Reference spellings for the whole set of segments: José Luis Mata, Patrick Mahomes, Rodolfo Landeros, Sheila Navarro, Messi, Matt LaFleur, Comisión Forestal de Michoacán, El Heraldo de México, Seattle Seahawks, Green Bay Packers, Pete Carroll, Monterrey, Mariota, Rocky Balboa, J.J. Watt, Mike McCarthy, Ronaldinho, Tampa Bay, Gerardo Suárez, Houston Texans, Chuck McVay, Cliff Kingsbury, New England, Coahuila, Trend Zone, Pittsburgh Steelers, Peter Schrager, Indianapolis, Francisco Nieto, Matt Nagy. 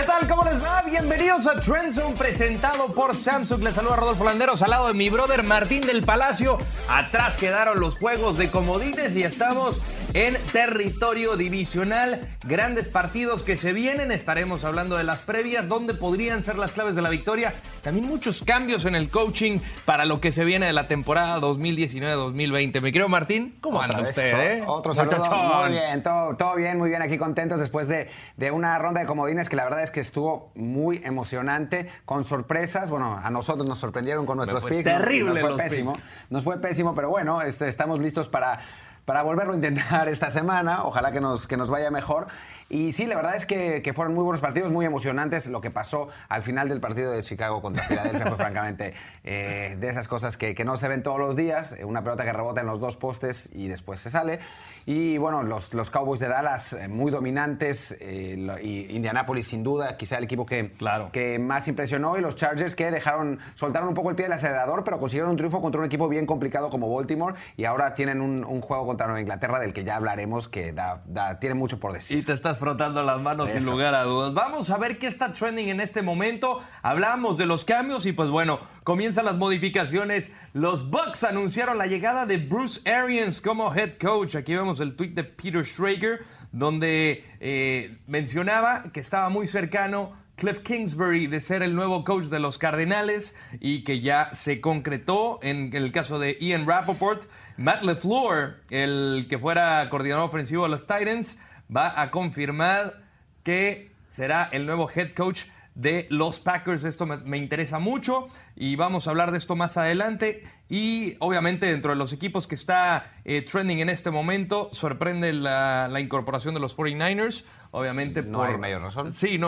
¿Qué tal? ¿Cómo les va? Bienvenidos a Trend Zone, presentado por Samsung. Les saluda Rodolfo Landeros, al lado de mi brother Martín del Palacio. Atrás quedaron los juegos de comodines y estamos en territorio divisional. Grandes partidos que se vienen. Estaremos hablando de las previas, dónde podrían ser las claves de la victoria. También muchos cambios en el coaching para lo que se viene de la temporada 2019-2020. Mi querido Martín, ¿cómo anda usted? Otro saludo. Muy bien, todo bien, muy bien. Aquí contentos después de una ronda de comodines que la verdad es que estuvo muy emocionante, con sorpresas. Bueno, a nosotros nos sorprendieron con nuestros picks. Terrible, nos fue pésimo. Nos fue pésimo, pero bueno, estamos listos para volverlo a intentar esta semana. Ojalá que nos vaya mejor. Y sí, la verdad es que fueron muy buenos partidos, muy emocionantes. Lo que pasó al final del partido de Chicago contra Philadelphia fue francamente de esas cosas que no se ven todos los días. Una pelota que rebota en los dos postes y después se sale. Y bueno, los Cowboys de Dallas muy dominantes. Y Indianapolis, sin duda, quizá el equipo que más impresionó. Y los Chargers que soltaron un poco el pie del acelerador, pero consiguieron un triunfo contra un equipo bien complicado como Baltimore. Y ahora tienen un juego contra Nueva Inglaterra, del que ya hablaremos, que tiene mucho por decir. Y te estás frotando las manos sin lugar a dudas. Vamos a ver qué está trending en este momento. Hablamos de los cambios y pues bueno, comienzan las modificaciones. Los Bucks anunciaron la llegada de Bruce Arians como head coach. Aquí vemos el tweet de Peter Schrager, donde mencionaba que estaba muy cercano Cliff Kingsbury de ser el nuevo coach de los Cardenales y que ya se concretó en el caso de Ian Rappaport. Matt LaFleur, el que fuera coordinador ofensivo de los Titans, va a confirmar que será el nuevo head coach de los Packers. Esto me interesa mucho y vamos a hablar de esto más adelante. Y obviamente dentro de los equipos que está trending en este momento, sorprende la incorporación de los 49ers. Obviamente no hay mayor razón. Sí,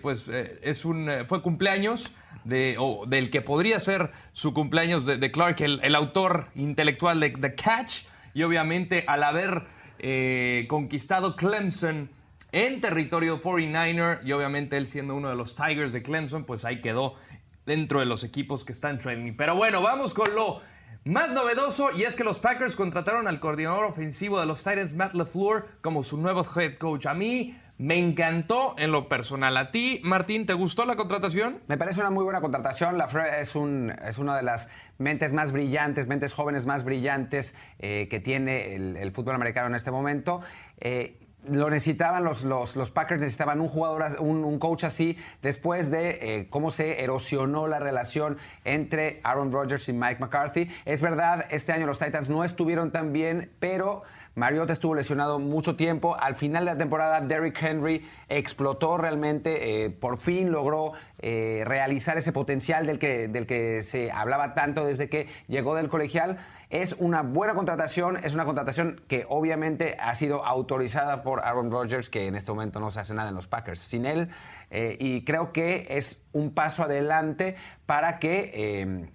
fue cumpleaños del que podría ser su cumpleaños de Clark, el autor intelectual de The Catch. Y obviamente al haber conquistado Clemson en territorio 49er, y obviamente él siendo uno de los Tigers de Clemson, pues ahí quedó dentro de los equipos que están trending. Pero bueno, vamos con lo más novedoso, y es que los Packers contrataron al coordinador ofensivo de los Titans, Matt LaFleur, como su nuevo head coach. A mí me encantó en lo personal. ¿A ti, Martín, te gustó la contratación? Me parece una muy buena contratación. LaFleur es una de las mentes jóvenes más brillantes que tiene el fútbol americano en este momento. Lo necesitaban los Packers, necesitaban un jugador, un coach así, después de cómo se erosionó la relación entre Aaron Rodgers y Mike McCarthy. Es verdad, este año los Titans no estuvieron tan bien, pero Mariota estuvo lesionado mucho tiempo. Al final de la temporada, Derrick Henry explotó realmente. Por fin logró realizar ese potencial del que se hablaba tanto desde que llegó del colegial. Es una buena contratación. Es una contratación que obviamente ha sido autorizada por Aaron Rodgers, que en este momento no se hace nada en los Packers sin él. Y creo que es un paso adelante para que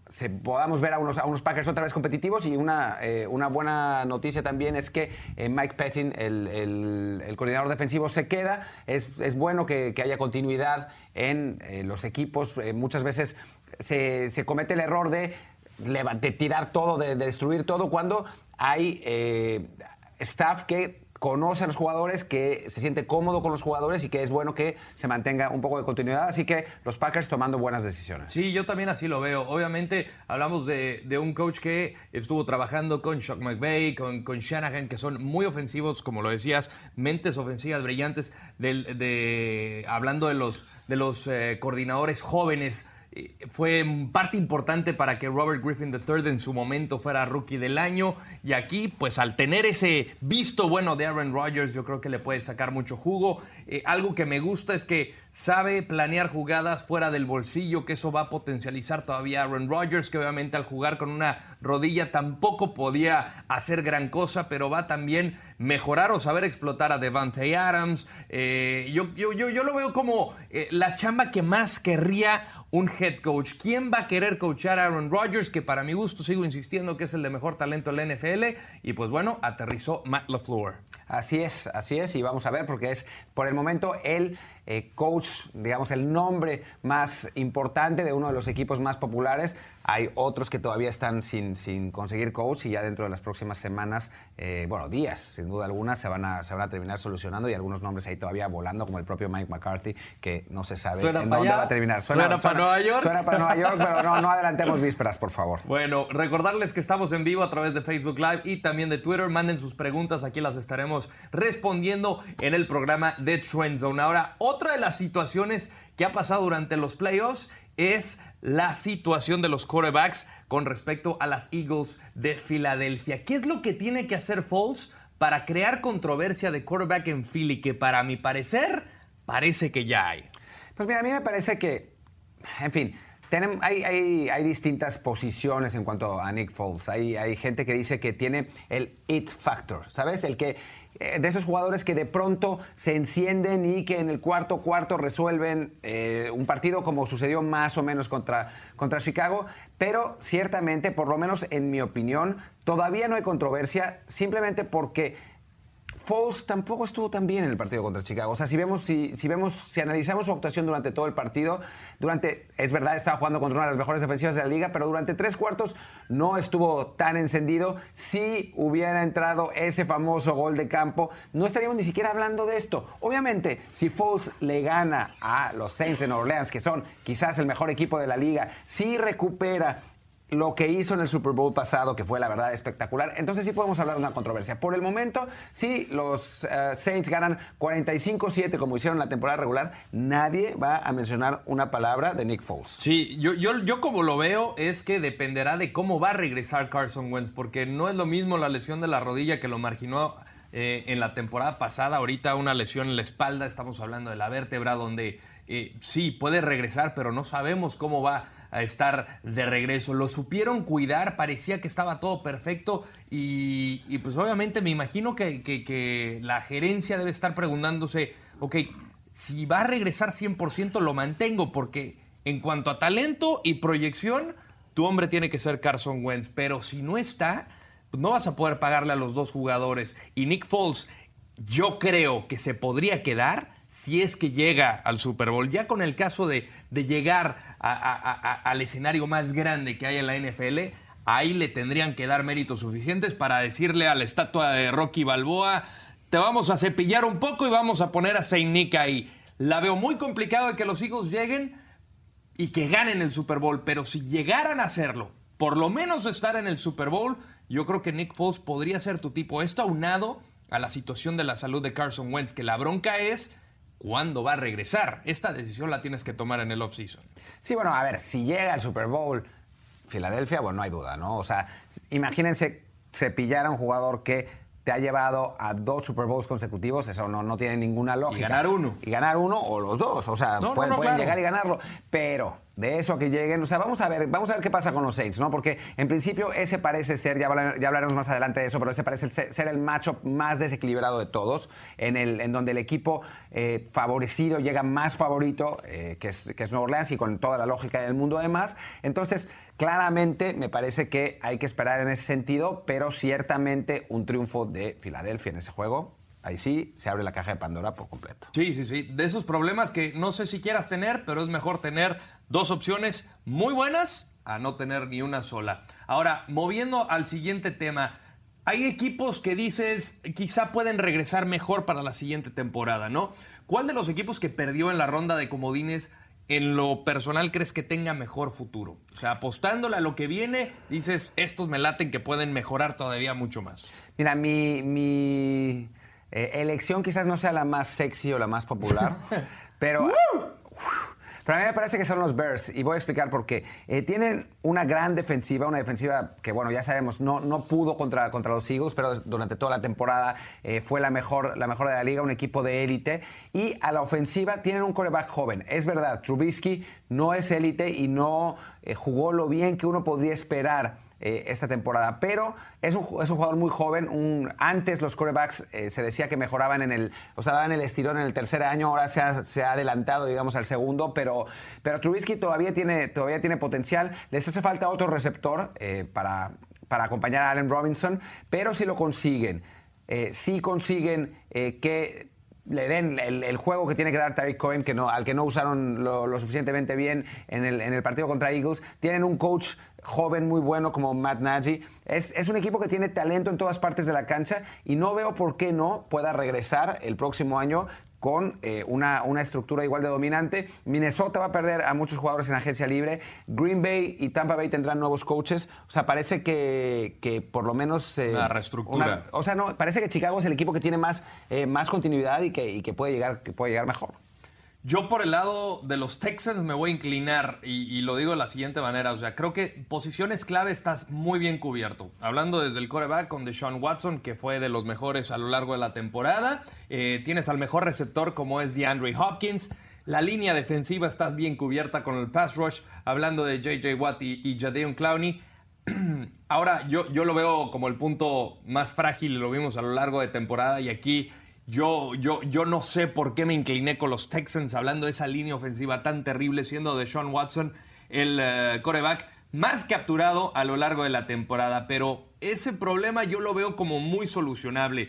podamos ver a unos Packers otra vez competitivos. Y una buena noticia también es que Mike Pettin, el coordinador defensivo, se queda. Es bueno que haya continuidad en los equipos. Muchas veces se comete el error de tirar todo, de destruir todo, cuando hay staff que conoce a los jugadores, que se siente cómodo con los jugadores y que es bueno que se mantenga un poco de continuidad. Así que los Packers tomando buenas decisiones. Sí, yo también así lo veo. Obviamente hablamos de un coach que estuvo trabajando con Chuck McVay, con Shanahan, que son muy ofensivos, como lo decías, mentes ofensivas brillantes, hablando de los coordinadores jóvenes. Fue parte importante para que Robert Griffin III en su momento fuera Rookie del Año. Y aquí, pues al tener ese visto bueno de Aaron Rodgers, yo creo que le puede sacar mucho jugo. Algo que me gusta es que sabe planear jugadas fuera del bolsillo, que eso va a potencializar todavía a Aaron Rodgers, que obviamente al jugar con una rodilla tampoco podía hacer gran cosa, pero va también mejorar o saber explotar a Devante Adams. Yo lo veo como la chamba que más querría un head coach. ¿Quién va a querer coachar a Aaron Rodgers? Que para mi gusto sigo insistiendo que es el de mejor talento de la NFL. Y pues bueno, aterrizó Matt LaFleur. Así es, y vamos a ver, porque es por el momento el coach, digamos, el nombre más importante de uno de los equipos más populares. Hay otros que todavía están sin conseguir coach y ya dentro de las próximas semanas, bueno, días, sin duda alguna, se van a terminar solucionando, y algunos nombres ahí todavía volando, como el propio Mike McCarthy, que no se sabe en dónde va a terminar. ¿Suena para Nueva York? Suena para Nueva York, pero no adelantemos vísperas, por favor. Bueno, recordarles que estamos en vivo a través de Facebook Live y también de Twitter. Manden sus preguntas, aquí las estaremos respondiendo en el programa de Trend Zone. Ahora, otra de las situaciones que ha pasado durante los playoffs es la situación de los quarterbacks con respecto a las Eagles de Filadelfia. ¿Qué es lo que tiene que hacer Foles para crear controversia de quarterback en Philly, que para mi parecer parece que ya hay? Pues mira, a mí me parece que, en fin, hay distintas posiciones en cuanto a Nick Foles. Hay gente que dice que tiene el it factor, ¿sabes? El que de esos jugadores que de pronto se encienden y que en el cuarto resuelven un partido, como sucedió más o menos contra Chicago. Pero ciertamente, por lo menos en mi opinión, todavía no hay controversia, simplemente porque Foles tampoco estuvo tan bien en el partido contra Chicago. O sea, si analizamos su actuación durante todo el partido, es verdad, estaba jugando contra una de las mejores defensivas de la liga, pero durante tres cuartos no estuvo tan encendido. Si hubiera entrado ese famoso gol de campo, no estaríamos ni siquiera hablando de esto. Obviamente, si Foles le gana a los Saints de New Orleans, que son quizás el mejor equipo de la liga, si recupera lo que hizo en el Super Bowl pasado, que fue la verdad espectacular, entonces sí podemos hablar de una controversia. Por el momento, si los Saints ganan 45-7 como hicieron en la temporada regular, nadie va a mencionar una palabra de Nick Foles. Sí, yo como lo veo es que dependerá de cómo va a regresar Carson Wentz, porque no es lo mismo la lesión de la rodilla, que lo marginó en la temporada pasada. Ahorita una lesión en la espalda, estamos hablando de la vértebra, donde sí puede regresar, pero no sabemos cómo va a estar de regreso. Lo supieron cuidar, parecía que estaba todo perfecto y pues obviamente me imagino que la gerencia debe estar preguntándose, ok, si va a regresar 100% lo mantengo, porque en cuanto a talento y proyección, tu hombre tiene que ser Carson Wentz, pero si no está, pues no vas a poder pagarle a los dos jugadores. Y Nick Foles, yo creo que se podría quedar si es que llega al Super Bowl. Ya con el caso de llegar al escenario más grande que hay en la NFL, ahí le tendrían que dar méritos suficientes para decirle a la estatua de Rocky Balboa, te vamos a cepillar un poco y vamos a poner a Saint Nick ahí. La veo muy complicado de que los Eagles lleguen y que ganen el Super Bowl, pero si llegaran a hacerlo, por lo menos estar en el Super Bowl, yo creo que Nick Foles podría ser tu tipo. Esto aunado a la situación de la salud de Carson Wentz, que la bronca es ¿cuándo va a regresar? Esta decisión la tienes que tomar en el off-season. Sí, bueno, a ver, si llega al Super Bowl Filadelfia, bueno, no hay duda, ¿no? O sea, imagínense cepillar a un jugador que te ha llevado a 2 Super Bowls consecutivos, eso no tiene ninguna lógica. Y ganar uno o los dos, o sea, pueden llegar y ganarlo, pero de eso a que lleguen, o sea, vamos a ver qué pasa con los Saints, ¿no? Porque en principio ese parece ser, ya hablaremos más adelante de eso, pero ese parece ser el matchup más desequilibrado de todos, en donde el equipo favorecido llega más favorito, que es New Orleans, y con toda la lógica del mundo además. Entonces, claramente me parece que hay que esperar en ese sentido, pero ciertamente un triunfo de Filadelfia en ese juego, ahí sí se abre la caja de Pandora por completo. Sí. De esos problemas que no sé si quieras tener, pero es mejor tener dos opciones muy buenas a no tener ni una sola. Ahora, moviendo al siguiente tema, hay equipos que dices quizá pueden regresar mejor para la siguiente temporada, ¿no? ¿Cuál de los equipos que perdió en la ronda de comodines en lo personal crees que tenga mejor futuro? O sea, apostándole a lo que viene, dices, estos me laten que pueden mejorar todavía mucho más. Mira, mi elección quizás no sea la más sexy o la más popular, pero a mí me parece que son los Bears, y voy a explicar por qué. Tienen una gran defensiva, que, bueno, ya sabemos, no pudo contra los Eagles, pero durante toda la temporada fue la mejor de la liga, un equipo de élite. Y a la ofensiva tienen un quarterback joven. Es verdad, Trubisky no es élite y no jugó lo bien que uno podía esperar esta temporada, pero es un jugador muy joven. Antes los quarterbacks se decía que mejoraban daban el estirón en el tercer año, ahora se ha adelantado, digamos, al segundo, pero Trubisky todavía tiene potencial. Les hace falta otro receptor para acompañar a Allen Robinson, pero si lo consiguen, que le den el juego que tiene que dar Tariq Cohen, al que no usaron lo suficientemente bien en el partido contra Eagles. Tienen un coach joven muy bueno como Matt Nagy. Es un equipo que tiene talento en todas partes de la cancha y no veo por qué no pueda regresar el próximo año con una estructura igual de dominante. Minnesota va a perder a muchos jugadores en agencia libre. Green Bay y Tampa Bay tendrán nuevos coaches. O sea, parece que por lo menos... una reestructura. Parece que Chicago es el equipo que tiene más continuidad y que puede llegar mejor. Yo por el lado de los Texans me voy a inclinar y lo digo de la siguiente manera. O sea, creo que posiciones clave estás muy bien cubierto. Hablando desde el quarterback con Deshaun Watson, que fue de los mejores a lo largo de la temporada. Tienes al mejor receptor como es DeAndre Hopkins. La línea defensiva estás bien cubierta con el pass rush. Hablando de J.J. Watt y Jadeveon Clowney. Ahora yo lo veo como el punto más frágil. Lo vimos a lo largo de temporada y aquí... Yo no sé por qué me incliné con los Texans hablando de esa línea ofensiva tan terrible, siendo Deshaun Watson el quarterback más capturado a lo largo de la temporada. Pero ese problema yo lo veo como muy solucionable.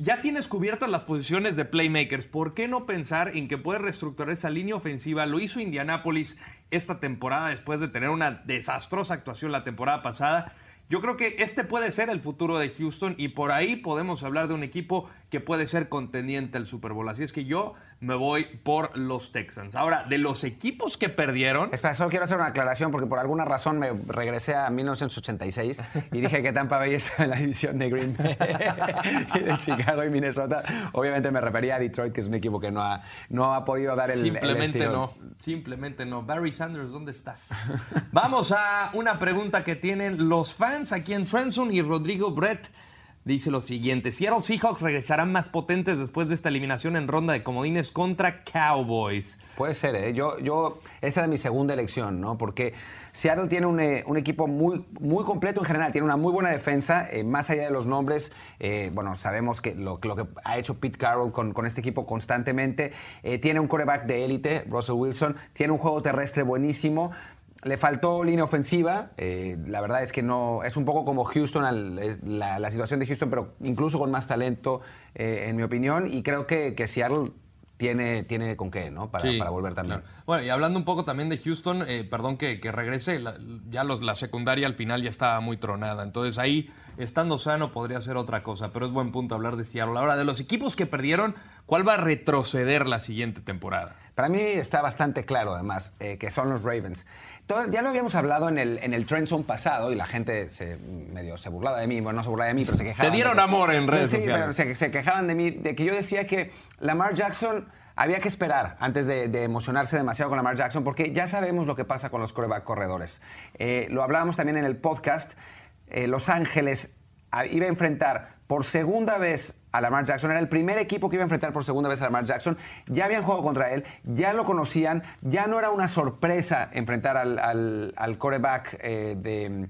Ya tienes cubiertas las posiciones de playmakers. ¿Por qué no pensar en que puedes reestructurar esa línea ofensiva? Lo hizo Indianapolis esta temporada después de tener una desastrosa actuación la temporada pasada. Yo creo que este puede ser el futuro de Houston y por ahí podemos hablar de un equipo que puede ser contendiente al Super Bowl. Así es que yo me voy por los Texans. Ahora, de los equipos que perdieron... Espera, solo quiero hacer una aclaración porque por alguna razón me regresé a 1986 y dije que Tampa Bay estaba en la división de Green Bay y de Chicago y Minnesota. Obviamente me refería a Detroit, que es un equipo que no ha podido dar el Simplemente no. Barry Sanders, ¿dónde estás? Vamos a una pregunta que tienen los fans aquí en Trend Zone y Rodrigo Brett. Dice lo siguiente: Seattle Seahawks regresarán más potentes después de esta eliminación en ronda de comodines contra Cowboys. Puede ser, ¿eh? Esa era mi segunda elección, ¿no? Porque Seattle tiene un equipo muy, muy completo en general, tiene una muy buena defensa, más allá de los nombres. Sabemos que lo que ha hecho Pete Carroll con este equipo constantemente. Tiene un quarterback de élite, Russell Wilson, tiene un juego terrestre buenísimo. Le faltó línea ofensiva, la verdad es que no, es un poco como Houston, la situación de Houston, pero incluso con más talento, en mi opinión, y creo que Seattle tiene con qué, ¿no? Para volver también. Claro. Bueno, y hablando un poco también de Houston, perdón que regrese, la secundaria al final ya estaba muy tronada, entonces ahí, estando sano, podría ser otra cosa, pero es buen punto hablar de Seattle. Ahora, de los equipos que perdieron, ¿cuál va a retroceder la siguiente temporada? Para mí está bastante claro, además, que son los Ravens. Ya lo habíamos hablado en el Trend Zone pasado y la gente medio se burlaba de mí. Bueno, no se burlaba de mí, pero se quejaban. Te dieron amor en redes sociales. Se quejaban de mí, de que yo decía que Lamar Jackson... Había que esperar antes de emocionarse demasiado con Lamar Jackson, porque ya sabemos lo que pasa con los quarterback corredores. Lo hablábamos también en el podcast. Los Ángeles iba a enfrentar por segunda vez a Lamar Jackson. Era el primer equipo que iba a enfrentar por segunda vez a Lamar Jackson. Ya habían jugado contra él, ya lo conocían, ya no era una sorpresa enfrentar al quarterback de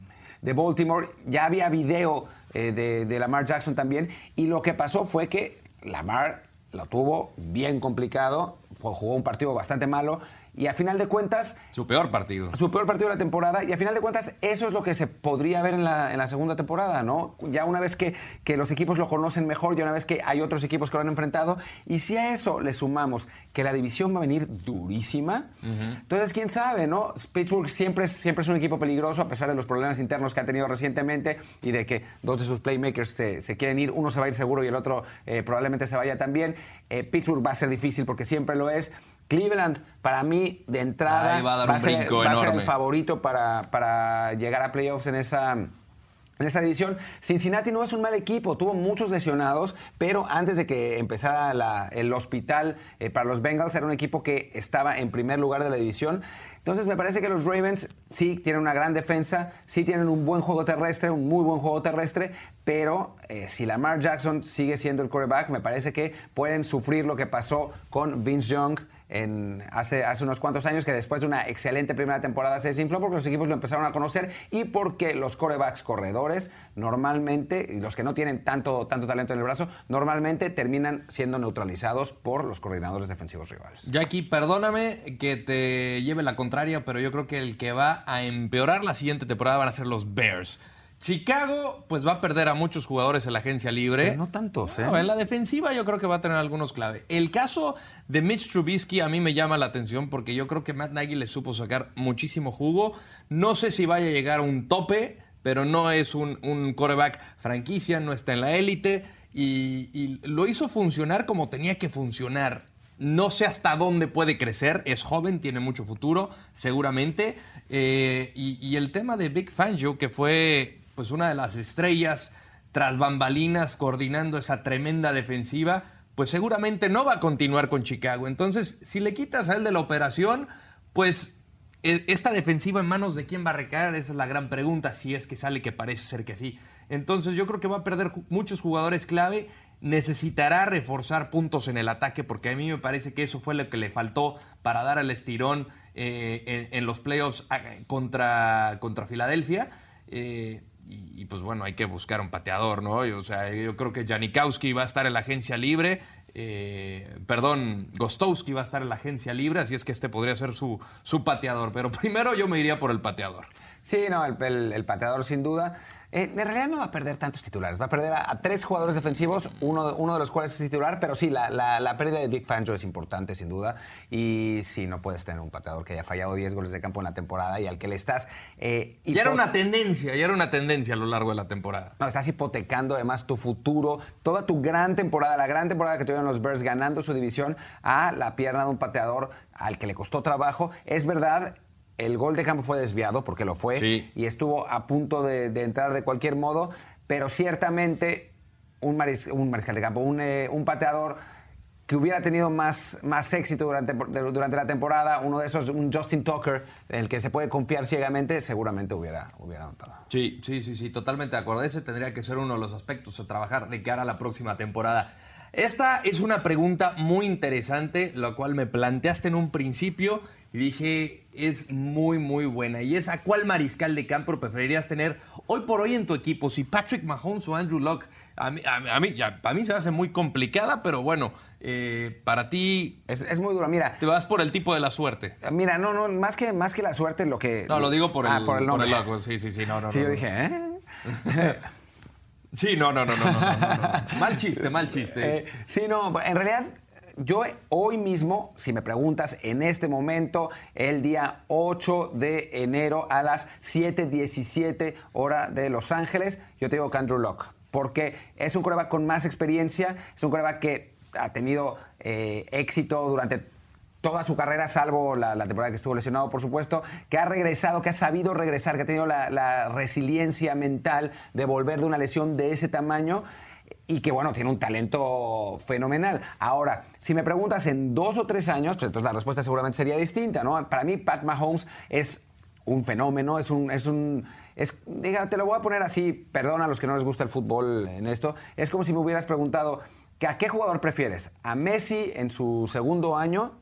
Baltimore. Ya había video de Lamar Jackson también. Y lo que pasó fue que Lamar... Lo tuvo bien complicado, jugó un partido bastante malo y a final de cuentas... Su peor partido de la temporada y a final de cuentas eso es lo que se podría ver en la segunda temporada, ¿no? Ya una vez que los equipos lo conocen mejor, ya una vez que hay otros equipos que lo han enfrentado y si a eso le sumamos que la división va a venir durísima, entonces quién sabe, ¿no? Pittsburgh siempre es un equipo peligroso a pesar de los problemas internos que ha tenido recientemente y de que dos de sus playmakers se quieren ir, uno se va a ir seguro y el otro probablemente se vaya también. Pittsburgh va a ser difícil porque siempre lo es. Cleveland, para mí, de entrada, va a ser el favorito para llegar a playoffs en esa división. Cincinnati no es un mal equipo, tuvo muchos lesionados, pero antes de que empezara el hospital para los Bengals, era un equipo que estaba en primer lugar de la división. Entonces, me parece que los Ravens sí tienen una gran defensa, sí tienen un buen juego terrestre, un muy buen juego terrestre, pero si Lamar Jackson sigue siendo el quarterback, me parece que pueden sufrir lo que pasó con Vince Young hace unos cuantos años, que después de una excelente primera temporada se desinfló porque los equipos lo empezaron a conocer y porque los quarterbacks corredores normalmente, y los que no tienen tanto talento en el brazo, normalmente terminan siendo neutralizados por los coordinadores defensivos rivales. Jackie, perdóname que te lleve la contraria, pero yo creo que el que va a empeorar la siguiente temporada van a ser los Bears. Chicago, pues va a perder a muchos jugadores en la agencia libre. Pero no tantos, ¿eh? No, en la defensiva yo creo que va a tener algunos clave. El caso de Mitch Trubisky a mí me llama la atención porque yo creo que Matt Nagy le supo sacar muchísimo jugo. No sé si vaya a llegar a un tope, pero no es un quarterback franquicia, no está en la élite. Y lo hizo funcionar como tenía que funcionar. No sé hasta dónde puede crecer. Es joven, tiene mucho futuro, seguramente. Y el tema de Vic Fangio, que fue... pues una de las estrellas tras bambalinas coordinando esa tremenda defensiva, pues seguramente no va a continuar con Chicago. Entonces, si le quitas a él de la operación, pues esta defensiva en manos de quién va a recaer, esa es la gran pregunta, si es que sale, que parece ser que sí. Entonces, yo creo que va a perder muchos jugadores clave. Necesitará reforzar puntos en el ataque, porque a mí me parece que eso fue lo que le faltó para dar el estirón en los playoffs contra Filadelfia. Y pues bueno, hay que buscar un pateador, ¿no? O sea, yo creo que Janikowski va a estar en la agencia libre. Gostowski va a estar en la agencia libre, así es que este podría ser su pateador. Pero primero yo me iría por el pateador. Sí, no, el pateador sin duda. En realidad no va a perder tantos titulares. Va a perder a tres jugadores defensivos, uno de los cuales es titular, pero sí, la pérdida de Vic Fangio es importante, sin duda. Y sí, no puedes tener un pateador que haya fallado 10 goles de campo en la temporada y al que le estás... Ya era una tendencia a lo largo de la temporada. No, estás hipotecando además tu futuro, toda tu gran temporada, la gran temporada que tuvieron los Bears ganando su división, a la pierna de un pateador al que le costó trabajo. Es verdad... El gol de campo fue desviado, porque lo fue, sí, y estuvo a punto de entrar de cualquier modo, pero ciertamente un mariscal de campo, un pateador que hubiera tenido más éxito durante la temporada, uno de esos, un Justin Tucker, en el que se puede confiar ciegamente, seguramente hubiera anotado. Sí, totalmente de acuerdo. Ese tendría que ser uno de los aspectos a trabajar de cara a la próxima temporada. Esta es una pregunta muy interesante, la cual me planteaste en un principio y dije, es muy, muy buena. Y es, ¿a cuál mariscal de campo preferirías tener hoy por hoy en tu equipo? Si Patrick Mahomes o Andrew Luck. A mí se hace muy complicada, pero bueno, para ti... Es muy dura, mira. Te vas por el tipo de la suerte. Mira, no, más que la suerte, lo que... No, lo digo por el nombre. Por el Luck, sí, no. Sí, no, yo dije, ¿eh? Sí, no. Mal chiste. Sí, no, en realidad, yo hoy mismo, si me preguntas, en este momento, el día 8 de enero a las 7:17 hora de Los Ángeles, yo te digo que Andrew Luck, porque es un quarterback con más experiencia, es un quarterback que ha tenido éxito durante toda su carrera, salvo la temporada que estuvo lesionado, por supuesto, que ha regresado, que ha sabido regresar, que ha tenido la resiliencia mental de volver de una lesión de ese tamaño y que, bueno, tiene un talento fenomenal. Ahora, si me preguntas en 2 o 3 años, pues entonces la respuesta seguramente sería distinta, ¿no? Para mí, Pat Mahomes es un fenómeno, te lo voy a poner así, perdón a los que no les gusta el fútbol en esto, es como si me hubieras preguntado, ¿a qué jugador prefieres? ¿A Messi en su segundo año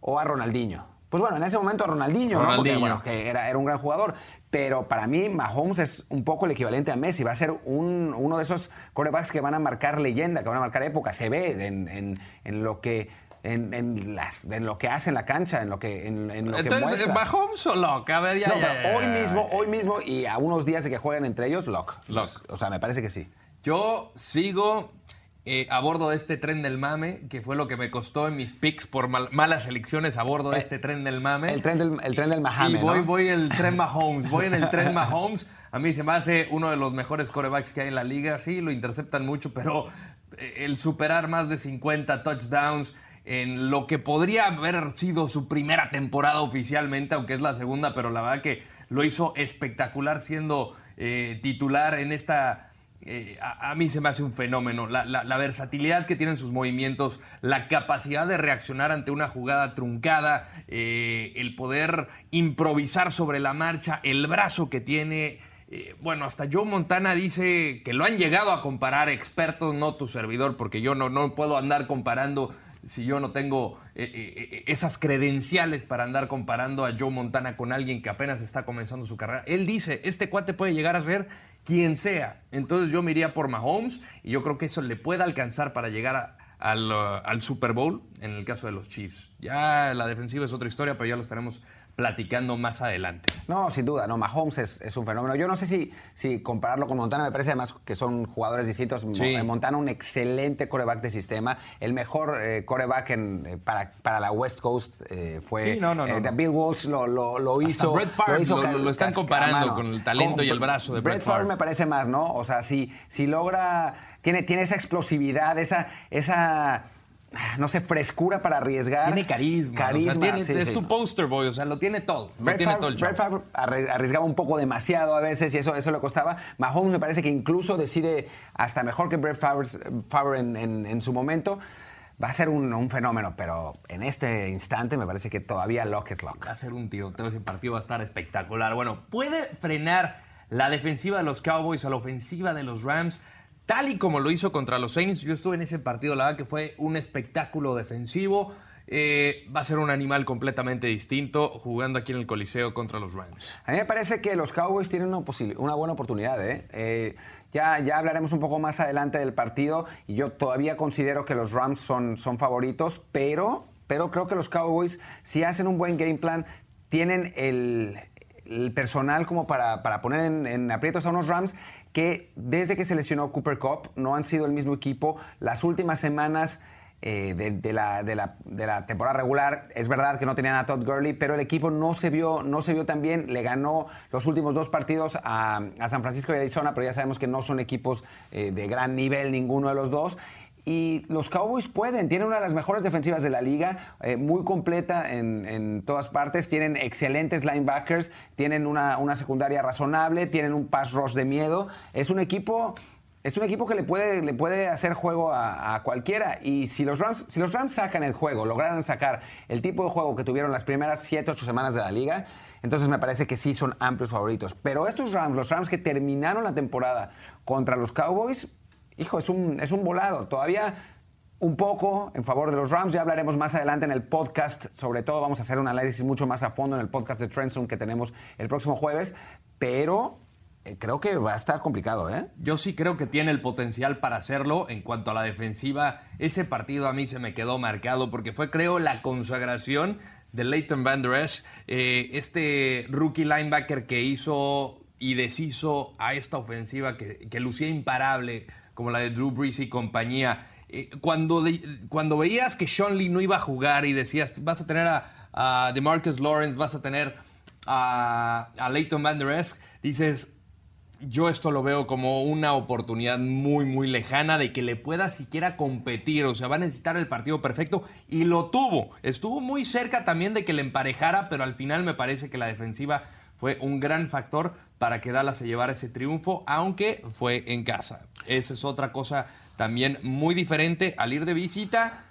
o a Ronaldinho? Pues bueno, en ese momento a Ronaldinho. ¿No? Porque, bueno, que era un gran jugador. Pero para mí Mahomes es un poco el equivalente a Messi. Va a ser uno de esos quarterbacks que van a marcar leyenda, que van a marcar época. Se ve en lo que... En lo que hace en la cancha, en lo que entonces, muestra. ¿Mahomes o Luck? A ver, ya. Hoy mismo y a unos días de que jueguen entre ellos, Luck. Pues, o sea, me parece que sí. Yo sigo... a bordo de este tren del mame, que fue lo que me costó en mis picks por malas elecciones a bordo de este tren del mame. El tren del Mahame, y voy el tren Mahomes. Voy en el tren Mahomes. A mí se me hace uno de los mejores quarterbacks que hay en la liga. Sí, lo interceptan mucho, pero el superar más de 50 touchdowns en lo que podría haber sido su primera temporada oficialmente, aunque es la segunda, pero la verdad que lo hizo espectacular siendo titular en esta... a mí se me hace un fenómeno. La versatilidad que tienen sus movimientos, la capacidad de reaccionar ante una jugada truncada, el poder improvisar sobre la marcha, el brazo que tiene. Bueno, hasta Joe Montana dice que lo han llegado a comparar expertos, no tu servidor, porque yo no puedo andar comparando si yo no tengo esas credenciales para andar comparando a Joe Montana con alguien que apenas está comenzando su carrera. Él dice, este cuate puede llegar a ser quien sea. Entonces yo me iría por Mahomes y yo creo que eso le puede alcanzar para llegar al Super Bowl en el caso de los Chiefs. Ya la defensiva es otra historia, pero ya los tenemos platicando más adelante. No, sin duda, no, Mahomes es un fenómeno. Yo no sé si compararlo con Montana, me parece además que son jugadores distintos. Sí. Montana, un excelente quarterback de sistema, el mejor quarterback para la West Coast fue... Sí, Bill Walsh lo hizo... Brett Favre lo están comparando con el talento y el brazo de Brett Favre. Favre me parece más, ¿no? O sea, si logra... Tiene esa explosividad, esa no sé, frescura para arriesgar. Tiene carisma. O sea, es tu poster boy, o sea, lo tiene todo. Brett Favre arriesgaba un poco demasiado a veces y eso le costaba. Mahomes me parece que incluso decide hasta mejor que Brett Favre en su momento. Va a ser un fenómeno, pero en este instante me parece que todavía Luck es Luck. Va a ser un tiroteo, ese partido va a estar espectacular. Bueno, puede frenar la defensiva de los Cowboys a la ofensiva de los Rams, tal y como lo hizo contra los Saints. Yo estuve en ese partido, la verdad que fue un espectáculo defensivo. Va a ser un animal completamente distinto jugando aquí en el Coliseo contra los Rams. A mí me parece que los Cowboys tienen una buena oportunidad. Ya hablaremos un poco más adelante del partido. Y yo todavía considero que los Rams son favoritos, pero creo que los Cowboys, si hacen un buen game plan, tienen el personal como para poner en aprietos a unos Rams que desde que se lesionó Cooper Kupp no han sido el mismo equipo. Las últimas semanas de la temporada regular, es verdad que no tenían a Todd Gurley, pero el equipo no se vio tan bien. Le ganó los últimos dos partidos a San Francisco y Arizona, pero ya sabemos que no son equipos de gran nivel ninguno de los dos. Y los Cowboys tienen una de las mejores defensivas de la liga, muy completa en todas partes, tienen excelentes linebackers, tienen una secundaria razonable, tienen un pass rush de miedo. Es un equipo que le puede hacer juego a cualquiera. Y si los Rams sacan el juego, lograran sacar el tipo de juego que tuvieron las primeras 7-8 semanas de la liga, entonces me parece que sí son amplios favoritos. Pero estos Rams, los Rams que terminaron la temporada contra los Cowboys, hijo, es un volado. Todavía un poco en favor de los Rams. Ya hablaremos más adelante en el podcast. Sobre todo vamos a hacer un análisis mucho más a fondo en el podcast de Trend Zone que tenemos el próximo jueves. Pero creo que va a estar complicado, ¿eh? Yo sí creo que tiene el potencial para hacerlo. En cuanto a la defensiva, ese partido a mí se me quedó marcado porque fue, creo, la consagración de Leighton Van Der Esch. Este rookie linebacker que hizo y deshizo a esta ofensiva que lucía imparable, como la de Drew Brees y compañía. Cuando veías que Sean Lee no iba a jugar y decías, vas a tener a DeMarcus Lawrence, vas a tener a Leighton Van Der Esch, dices, yo esto lo veo como una oportunidad muy, muy lejana de que le pueda siquiera competir. O sea, va a necesitar el partido perfecto y lo tuvo. Estuvo muy cerca también de que le emparejara, pero al final me parece que la defensiva fue un gran factor para que Dallas se llevara ese triunfo, aunque fue en casa. Esa es otra cosa también muy diferente al ir de visita,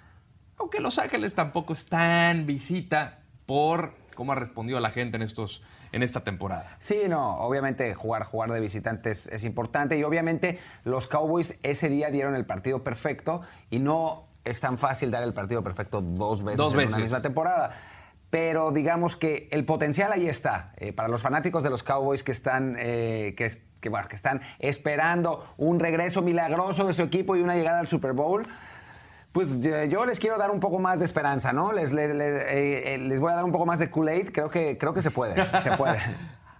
aunque Los Ángeles tampoco es tan visita por cómo ha respondido la gente en esta temporada. Sí, no, obviamente jugar de visitantes es importante y obviamente los Cowboys ese día dieron el partido perfecto y no es tan fácil dar el partido perfecto dos veces. En una misma temporada. Pero digamos que el potencial ahí está. Para los fanáticos de los Cowboys que están, que están esperando un regreso milagroso de su equipo y una llegada al Super Bowl, pues yo les quiero dar un poco más de esperanza, ¿no? Les voy a dar un poco más de Kool-Aid. Creo que se puede.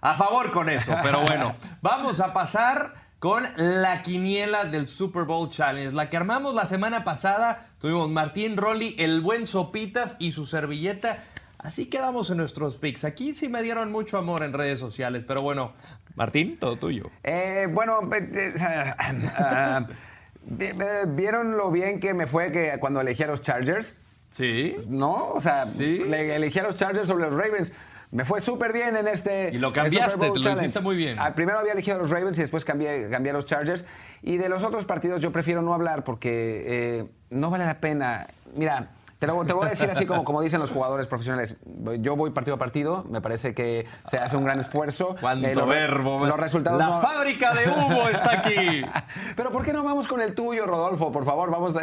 A favor con eso, pero bueno. Vamos a pasar con la quiniela del Super Bowl Challenge, la que armamos la semana pasada. Tuvimos Martín Rolli, el buen Sopitas y su servilleta. Así quedamos en nuestros picks. Aquí sí me dieron mucho amor en redes sociales, pero bueno, Martín, todo tuyo. ¿Vieron lo bien que me fue que cuando elegí a los Chargers? Sí. ¿No? O sea, ¿sí? Elegí a los Chargers sobre los Ravens. Me fue súper bien en este. Y lo cambiaste, te lo hiciste muy bien. Primero había elegido a los Ravens y después cambié a los Chargers. Y de los otros partidos yo prefiero no hablar porque no vale la pena. Mira, te voy a decir así como dicen los jugadores profesionales. Yo voy partido a partido, me parece que se hace un gran esfuerzo. ¡Cuánto verbo! Los resultados fábrica de humo está aquí. Pero ¿por qué no vamos con el tuyo, Rodolfo? Por favor, vamos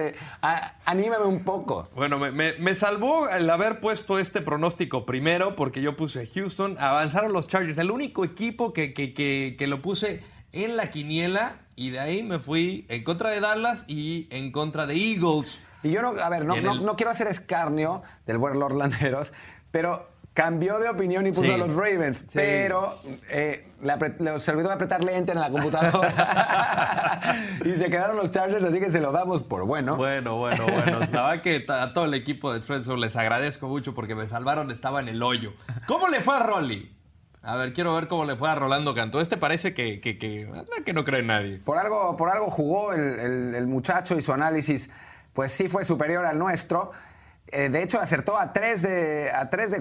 anímame un poco. Bueno, me salvó el haber puesto este pronóstico primero porque yo puse Houston, avanzaron los Chargers, el único equipo que lo puse en la quiniela. Y de ahí me fui en contra de Dallas y en contra de Eagles. Y yo no quiero hacer escarnio del buen Lord Landeros, pero Cambió de opinión y puso a los Ravens, pero le se olvidó de apretarle enter en la computadora y se quedaron los Chargers, así que se lo damos por bueno. Bueno. Estaba que a todo el equipo de Trend Zone les agradezco mucho porque me salvaron, estaba en el hoyo. ¿Cómo le fue a Rolly? A ver, quiero ver cómo le fue a Rolando Cantú. Este parece que no cree en nadie. Por algo jugó el muchacho y su análisis, pues sí fue superior al nuestro. De hecho, acertó a 3 de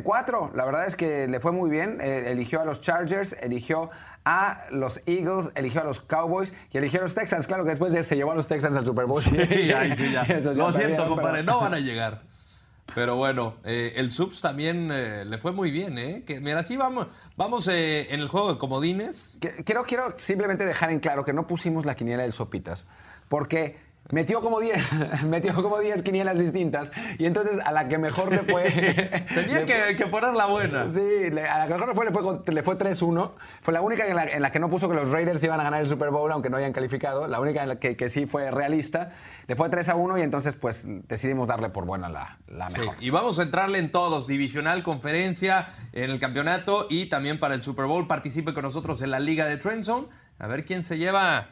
4. La verdad es que le fue muy bien. Eligió a los Chargers, eligió a los Eagles, eligió a los Cowboys y eligió a los Texans. Claro que después se llevó a los Texans al Super Bowl. Sí, ya. Lo siento, compadre, no van a llegar. Pero bueno, el Subs también le fue muy bien, ¿eh? Que, mira, sí vamos en el juego de comodines. Quiero simplemente dejar en claro que no pusimos la quiniela del Sopitas, porque... Metió como 10 quinielas distintas y entonces a la que mejor le fue... Tenía que poner la buena. Sí, a la que mejor le fue 3-1. Fue la única en la que no puso que los Raiders iban a ganar el Super Bowl, aunque no hayan calificado. La única en la que sí fue realista. Le fue 3-1 y entonces pues decidimos darle por buena la mejor. Sí, y vamos a entrarle en todos. Divisional, conferencia, en el campeonato y también para el Super Bowl. Participe con nosotros en la Liga de Trend Zone. A ver quién se lleva...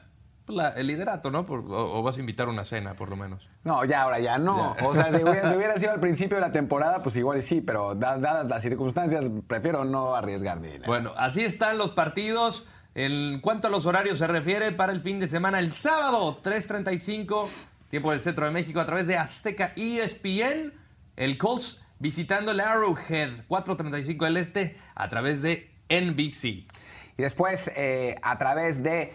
El liderato, ¿no? O vas a invitar una cena, por lo menos. No, ya, ahora ya no. Ya. O sea, si hubiera sido al principio de la temporada, pues igual sí, pero dadas las circunstancias, prefiero no arriesgar ni nada. Bueno, así están los partidos. En cuanto a los horarios se refiere, para el fin de semana, el sábado, 3:35, tiempo del Centro de México, a través de Azteca ESPN, el Colts visitando el Arrowhead, 4:35 del Este, a través de NBC. Y después, a través de...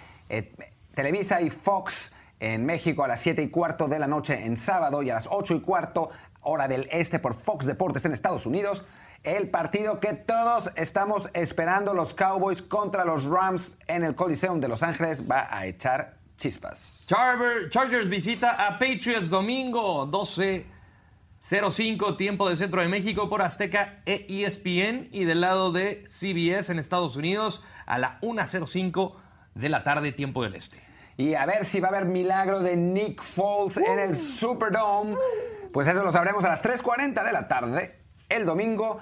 Televisa y Fox en México a las 7:15 de la noche en sábado y a las 8:15 hora del este por Fox Deportes en Estados Unidos. El partido que todos estamos esperando, los Cowboys contra los Rams en el Coliseum de Los Ángeles, va a echar chispas. Chargers visita a Patriots domingo 12:05 tiempo de Centro de México por Azteca e ESPN y del lado de CBS en Estados Unidos a la 1:05 de la tarde tiempo del este. Y a ver si va a haber milagro de Nick Foles en el Superdome. Pues eso lo sabremos a las 3:40 de la tarde, el domingo,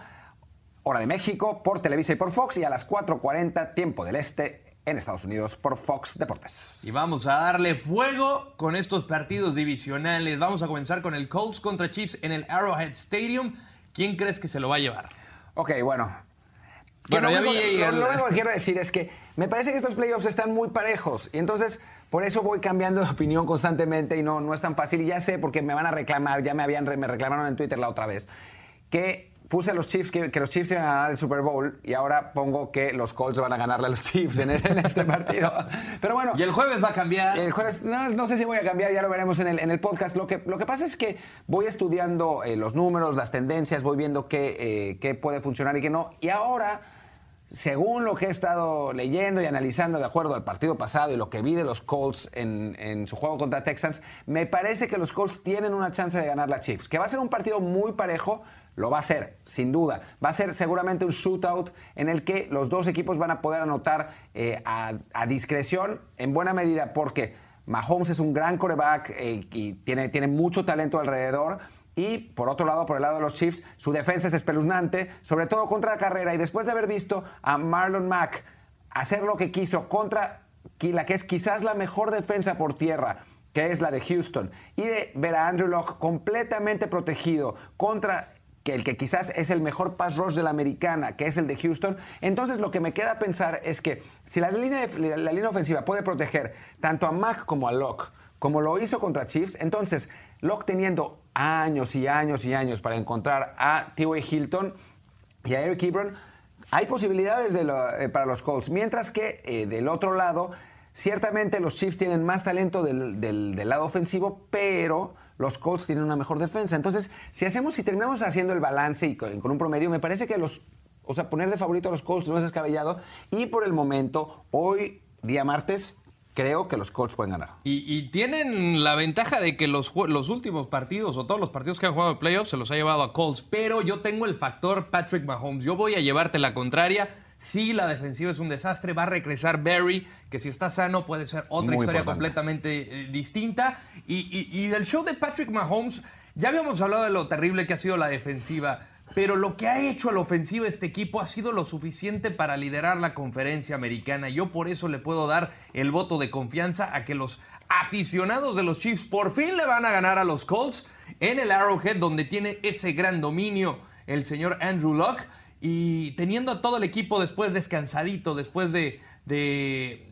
hora de México, por Televisa y por Fox, y a las 4:40 tiempo del este en Estados Unidos por Fox Deportes. Y vamos a darle fuego con estos partidos divisionales. Vamos a comenzar con el Colts contra Chiefs en el Arrowhead Stadium. ¿Quién crees que se lo va a llevar? Ok, bueno, lo único que quiero decir es que me parece que estos playoffs están muy parejos y entonces por eso voy cambiando de opinión constantemente y no es tan fácil. Y ya sé porque me van a reclamar, me reclamaron en Twitter la otra vez, que puse a los Chiefs, que los Chiefs iban a ganar el Super Bowl y ahora pongo que los Colts van a ganarle a los Chiefs en este partido. Pero bueno. Y el jueves va a cambiar. El jueves, no sé si voy a cambiar, ya lo veremos en el podcast. Lo que pasa es que voy estudiando los números, las tendencias, voy viendo qué puede funcionar y qué no. Y ahora... Según lo que he estado leyendo y analizando de acuerdo al partido pasado y lo que vi de los Colts en su juego contra Texans, me parece que los Colts tienen una chance de ganar la Chiefs. Que va a ser un partido muy parejo, lo va a ser, sin duda. Va a ser seguramente un shootout en el que los dos equipos van a poder anotar a discreción en buena medida porque Mahomes es un gran quarterback y tiene mucho talento alrededor. Y, por otro lado, por el lado de los Chiefs, su defensa es espeluznante, sobre todo contra la carrera. Y después de haber visto a Marlon Mack hacer lo que quiso contra la que es quizás la mejor defensa por tierra, que es la de Houston, y de ver a Andrew Luck completamente protegido contra el que quizás es el mejor pass rush de la americana, que es el de Houston, entonces lo que me queda pensar es que si la línea ofensiva puede proteger tanto a Mack como a Luck, como lo hizo contra Chiefs, entonces Luck teniendo... años y años y años para encontrar a T.Y. Hilton y a Eric Ebron, hay posibilidades para los Colts. Mientras que del otro lado, ciertamente los Chiefs tienen más talento del lado ofensivo, pero los Colts tienen una mejor defensa. Entonces, si terminamos haciendo el balance y con un promedio, me parece que poner de favorito a los Colts no es descabellado. Y por el momento, hoy, día martes, creo que los Colts pueden ganar. Y tienen la ventaja de que los últimos partidos o todos los partidos que han jugado en playoffs se los ha llevado a Colts. Pero yo tengo el factor Patrick Mahomes. Yo voy a llevarte la contraria. Si la defensiva es un desastre, va a regresar Barry, que si está sano puede ser otra muy historia importante, completamente distinta. Y del show de Patrick Mahomes, ya habíamos hablado de lo terrible que ha sido la defensiva. pero lo que ha hecho a la ofensiva este equipo ha sido lo suficiente para liderar la conferencia americana. Yo por eso le puedo dar el voto de confianza a que los aficionados de los Chiefs por fin le van a ganar a los Colts en el Arrowhead, donde tiene ese gran dominio el señor Andrew Luck, y teniendo a todo el equipo después descansadito, después de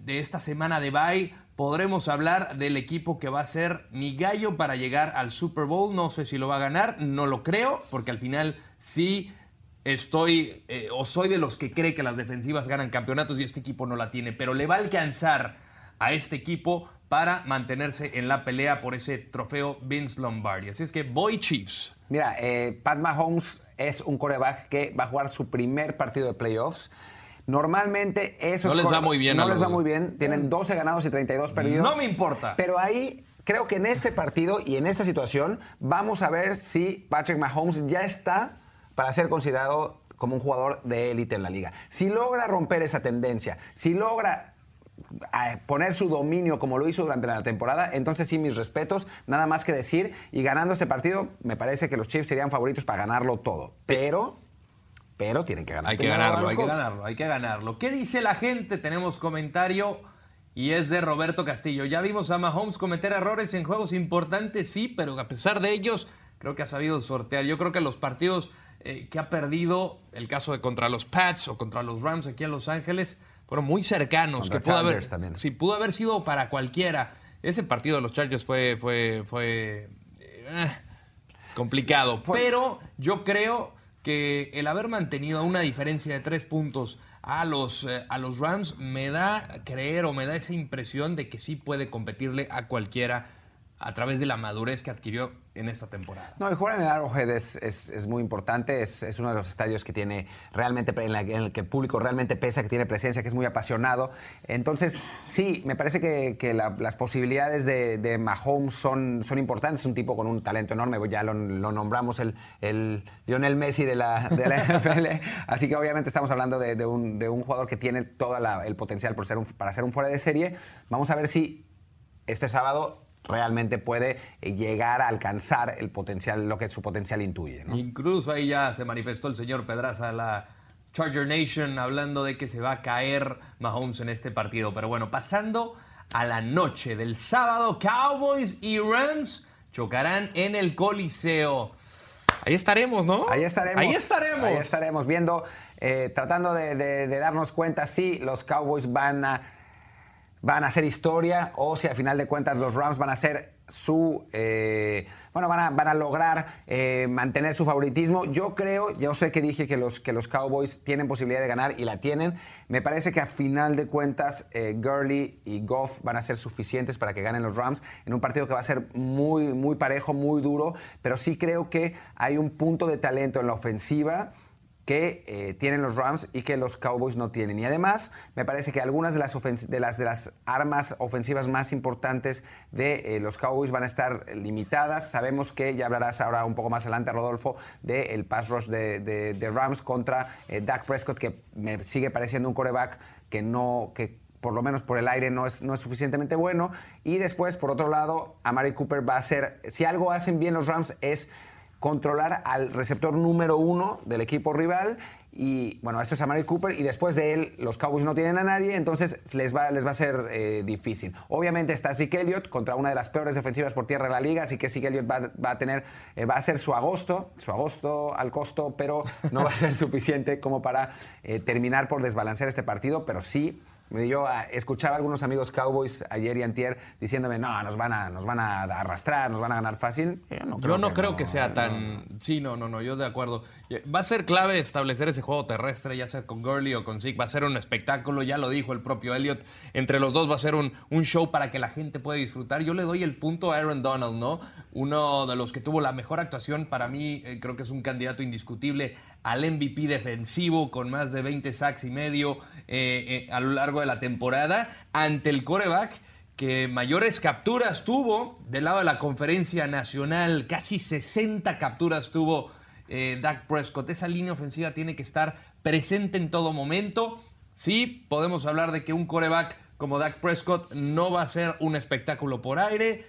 esta semana de bye, podremos hablar del equipo que va a ser mi gallo para llegar al Super Bowl. No sé si lo va a ganar, no lo creo, porque al final sí estoy o soy de los que cree que las defensivas ganan campeonatos y este equipo no la tiene, pero le va a alcanzar a este equipo para mantenerse en la pelea por ese trofeo Vince Lombardi. Así es que voy Chiefs. Mira, Pat Mahomes es un quarterback que va a jugar su primer partido de playoffs. Normalmente esos no les va muy bien. No les va muy bien. Tienen 12 ganados y 32 perdidos. No me importa. Pero ahí creo que en este partido y en esta situación vamos a ver si Patrick Mahomes ya está para ser considerado como un jugador de élite en la liga. Si logra romper esa tendencia, si logra a poner su dominio como lo hizo durante la temporada, entonces sí, mis respetos, nada más que decir, y ganando este partido me parece que los Chiefs serían favoritos para ganarlo todo, pero tienen que ganar. Hay que ganarlo, hay que ganarlo. ¿Qué dice la gente? Tenemos comentario y es de Roberto Castillo. Ya vimos a Mahomes cometer errores en juegos importantes, sí, pero a pesar de ellos creo que ha sabido sortear. Yo creo que los partidos que ha perdido, el caso de contra los Pats o contra los Rams aquí en Los Ángeles, fueron muy cercanos, que pudo haber, sí, pudo haber sido para cualquiera. Ese partido de los Chargers fue complicado. Sí, pero yo creo que el haber mantenido una diferencia de 3 puntos a los Rams me da a creer, o me da esa impresión de que sí puede competirle a cualquiera a través de la madurez que adquirió en esta temporada. No, y jugar en el Arrowhead es muy importante. Es uno de los estadios que tiene realmente, en el que el público realmente pesa, que tiene presencia, que es muy apasionado. Entonces, sí, me parece que las posibilidades de Mahomes son importantes. Es un tipo con un talento enorme. Ya lo nombramos el Lionel Messi de la NFL. Así que obviamente estamos hablando de un jugador que tiene todo el potencial para ser un fuera de serie. Vamos a ver si este sábado realmente puede llegar a alcanzar el potencial, lo que su potencial intuye, ¿no? Incluso ahí ya se manifestó el señor Pedraza, la Charger Nation, hablando de que se va a caer Mahomes en este partido. Pero bueno, pasando a la noche del sábado, Cowboys y Rams chocarán en el Coliseo. Ahí estaremos, ¿no? Ahí estaremos viendo, tratando de darnos cuenta si los Cowboys van a hacer historia, o si al final de cuentas los Rams van a hacer van a lograr mantener su favoritismo. Yo sé que dije que los Cowboys tienen posibilidad de ganar y la tienen. Me parece que al final de cuentas Gurley y Goff van a ser suficientes para que ganen los Rams en un partido que va a ser muy, muy parejo, muy duro, pero sí creo que hay un punto de talento en la ofensiva que tienen los Rams y que los Cowboys no tienen. Y además, me parece que algunas de las armas ofensivas más importantes de los Cowboys van a estar limitadas. Sabemos que, ya hablarás ahora un poco más adelante, Rodolfo, del pass rush de Rams contra Dak Prescott, que me sigue pareciendo un quarterback que por lo menos por el aire no es suficientemente bueno. Y después, por otro lado, Amari Cooper va a ser, si algo hacen bien los Rams es controlar al receptor número 1 del equipo rival, y bueno, esto es Amari Cooper, y después de él los Cowboys no tienen a nadie, entonces les va a ser difícil. Obviamente está Zeke Elliott contra una de las peores defensivas por tierra de la liga, así que Zeke Elliott va a ser su agosto al costo, pero no va a ser suficiente como para terminar por desbalancear este partido, pero sí. Yo escuchaba a algunos amigos Cowboys ayer y antier diciéndome, no, nos van a arrastrar, nos van a ganar fácil. Yo no creo que sea tan... Sí, no, yo de acuerdo. Va a ser clave establecer ese juego terrestre, ya sea con Gurley o con Zeke. Va a ser un espectáculo, ya lo dijo el propio Elliott. Entre los dos va a ser un show para que la gente pueda disfrutar. Yo le doy el punto a Aaron Donald, ¿no? Uno de los que tuvo la mejor actuación para mí, creo que es un candidato indiscutible al MVP defensivo, con más de 20 sacks y medio a lo largo de la temporada, ante el quarterback que mayores capturas tuvo del lado de la conferencia nacional. Casi 60 capturas tuvo Dak Prescott. Esa línea ofensiva tiene que estar presente en todo momento. Sí, podemos hablar de que un quarterback como Dak Prescott no va a ser un espectáculo por aire.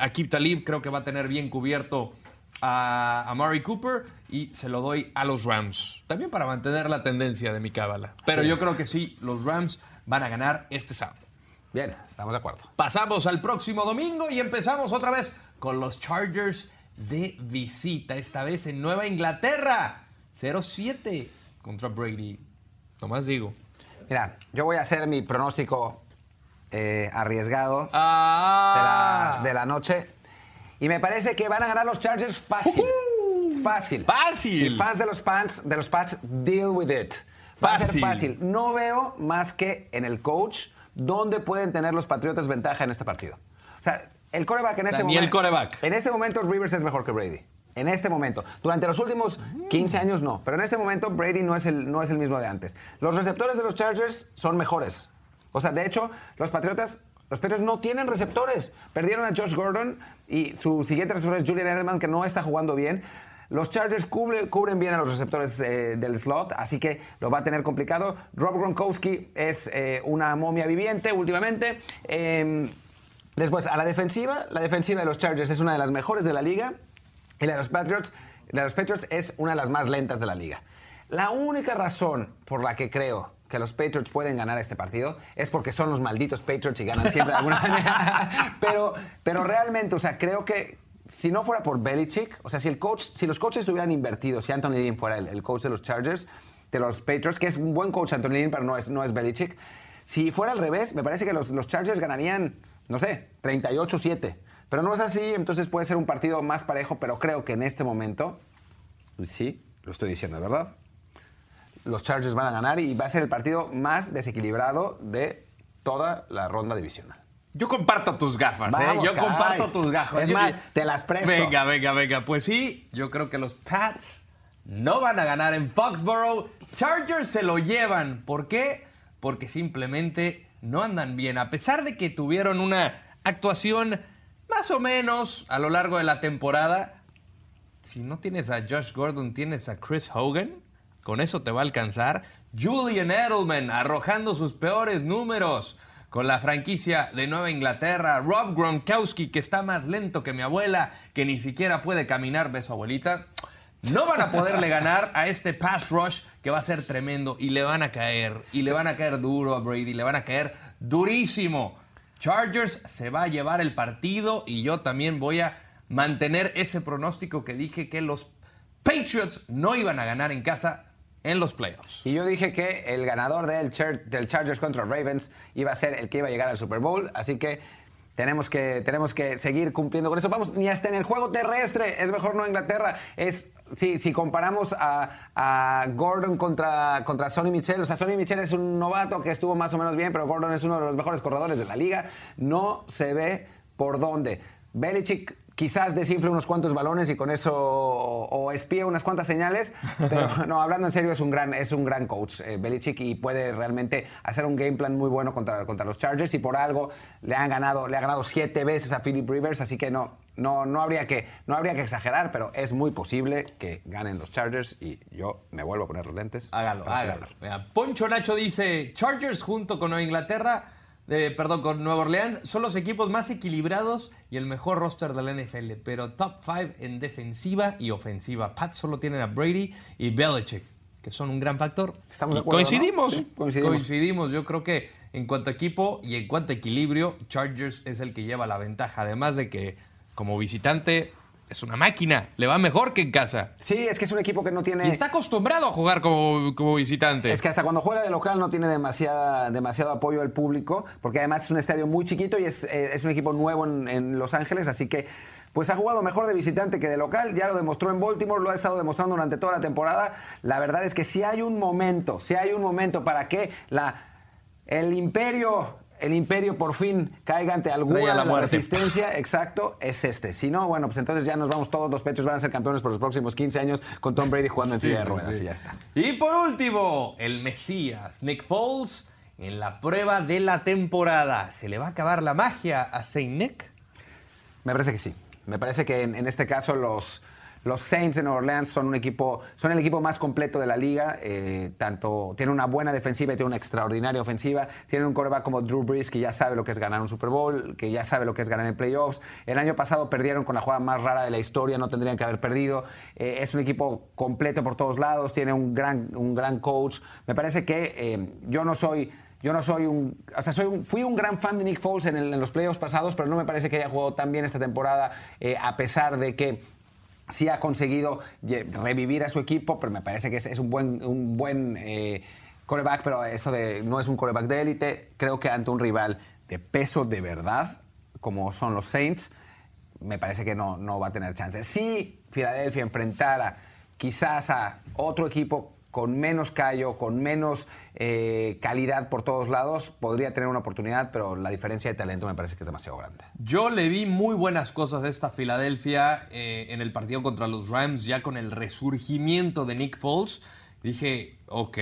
Aqib Talib creo que va a tener bien cubierto a Amari Cooper y se lo doy a los Rams. También para mantener la tendencia de mi cábala. Pero sí, yo creo que sí, los Rams van a ganar este sábado. Bien, estamos de acuerdo. Pasamos al próximo domingo y empezamos otra vez con los Chargers de visita. Esta vez en Nueva Inglaterra. 0-7 contra Brady. Nomás digo. Mira, yo voy a hacer mi pronóstico arriesgado de la noche. Y me parece que van a ganar los Chargers fácil. Fácil. Y fans de los Pats, deal with it. Va a ser fácil. No veo más que en el coach dónde pueden tener los Patriotas ventaja en este partido. O sea, el quarterback en este momento... En este momento Rivers es mejor que Brady. En este momento. Durante los últimos 15 años no. Pero en este momento Brady no es el mismo de antes. Los receptores de los Chargers son mejores. O sea, de hecho, los Patriots no tienen receptores. Perdieron a Josh Gordon y su siguiente receptor es Julian Edelman, que no está jugando bien. Los Chargers cubren bien a los receptores del slot, así que lo va a tener complicado. Rob Gronkowski es una momia viviente últimamente. Después, a la defensiva de los Chargers es una de las mejores de la liga y la de los Patriots es una de las más lentas de la liga. La única razón por la que creo que los Patriots pueden ganar este partido es porque son los malditos Patriots y ganan siempre de alguna manera. Pero realmente, o sea, creo que si no fuera por Belichick, o sea, si los coaches estuvieran invertidos, si Anthony Lynn fuera el coach de los Chargers, de los Patriots, que es un buen coach Anthony Lynn, pero no es Belichick, si fuera al revés, me parece que los Chargers ganarían, no sé, 38-7. Pero no es así, entonces puede ser un partido más parejo, pero creo que en este momento, sí, lo estoy diciendo, ¿verdad?, los Chargers van a ganar y va a ser el partido más desequilibrado de toda la ronda divisional. Yo comparto tus gafas, vamos, ¿eh? Yo comparto tus gafas. Es más, te las presto. Venga. Pues sí, yo creo que los Pats no van a ganar en Foxborough. Chargers se lo llevan. ¿Por qué? Porque simplemente no andan bien. A pesar de que tuvieron una actuación más o menos a lo largo de la temporada, si no tienes a Josh Gordon, tienes a Chris Hogan. Con eso te va a alcanzar. Julian Edelman arrojando sus peores números con la franquicia de Nueva Inglaterra. Rob Gronkowski, que está más lento que mi abuela, que ni siquiera puede caminar, beso abuelita. No van a poderle ganar a este pass rush que va a ser tremendo. Y le van a caer. Y le van a caer duro a Brady. Le van a caer durísimo. Chargers se va a llevar el partido. Y yo también voy a mantener ese pronóstico que dije que los Patriots no iban a ganar en casa en los playoffs. Y yo dije que el ganador del Chargers contra Ravens iba a ser el que iba a llegar al Super Bowl. Así que tenemos que seguir cumpliendo con eso. Vamos, ni hasta en el juego terrestre es mejor Nueva Inglaterra. Si comparamos a Gordon contra Sonny Michel. O sea, Sonny Michel es un novato que estuvo más o menos bien, pero Gordon es uno de los mejores corredores de la liga. No se ve por dónde. Belichick quizás desinfle unos cuantos balones y con eso o espía unas cuantas señales, pero no, hablando en serio, es un gran coach Belichick y puede realmente hacer un game plan muy bueno contra los Chargers y por algo le ha ganado 7 veces a Philip Rivers, así que no habría que exagerar, pero es muy posible que ganen los Chargers y yo me vuelvo a poner los lentes. Hágalo. Mira, Poncho Nacho dice, Chargers junto con Inglaterra, con Nueva Orleans, son los equipos más equilibrados y el mejor roster de la NFL, pero top 5 en defensiva y ofensiva. Pats solo tienen a Brady y Belichick, que son un gran factor. Estamos de acuerdo, coincidimos, ¿no? Sí, coincidimos. Yo creo que en cuanto a equipo y en cuanto a equilibrio, Chargers es el que lleva la ventaja. Además de que como visitante es una máquina, le va mejor que en casa. Sí, es que es un equipo que no tiene... Y está acostumbrado a jugar como visitante. Es que hasta cuando juega de local no tiene demasiado apoyo del público, porque además es un estadio muy chiquito y es un equipo nuevo en Los Ángeles, así que pues ha jugado mejor de visitante que de local, ya lo demostró en Baltimore, lo ha estado demostrando durante toda la temporada. La verdad es que si hay un momento para que el imperio por fin caiga ante alguna de la resistencia, exacto, es este. Si no, bueno, pues entonces ya nos vamos todos, los Patriots van a ser campeones por los próximos 15 años con Tom Brady jugando en silla de ruedas y ya está. Y por último, el Mesías, Nick Foles, en la prueba de la temporada. ¿Se le va a acabar la magia a Saint Nick? Me parece que sí. Me parece que en este caso los... Los Saints de Nueva Orleans son un equipo, son el equipo más completo de la liga. Tanto tienen una buena defensiva y tienen una extraordinaria ofensiva. Tienen un quarterback como Drew Brees, que ya sabe lo que es ganar un Super Bowl, que ya sabe lo que es ganar en playoffs. El año pasado perdieron con la jugada más rara de la historia, no tendrían que haber perdido. Es un equipo completo por todos lados, tiene un gran coach. Me parece que fui un gran fan de Nick Foles en los playoffs pasados, pero no me parece que haya jugado tan bien esta temporada, a pesar de que sí ha conseguido revivir a su equipo, pero me parece que es un buen quarterback, pero eso de no es un quarterback de élite. Creo que ante un rival de peso de verdad, como son los Saints, me parece que no va a tener chance. Si Filadelfia enfrentara quizás a otro equipo con menos callo, con menos calidad por todos lados, podría tener una oportunidad, pero la diferencia de talento me parece que es demasiado grande. Yo le vi muy buenas cosas de esta Filadelfia en el partido contra los Rams, ya con el resurgimiento de Nick Foles. Dije, ok,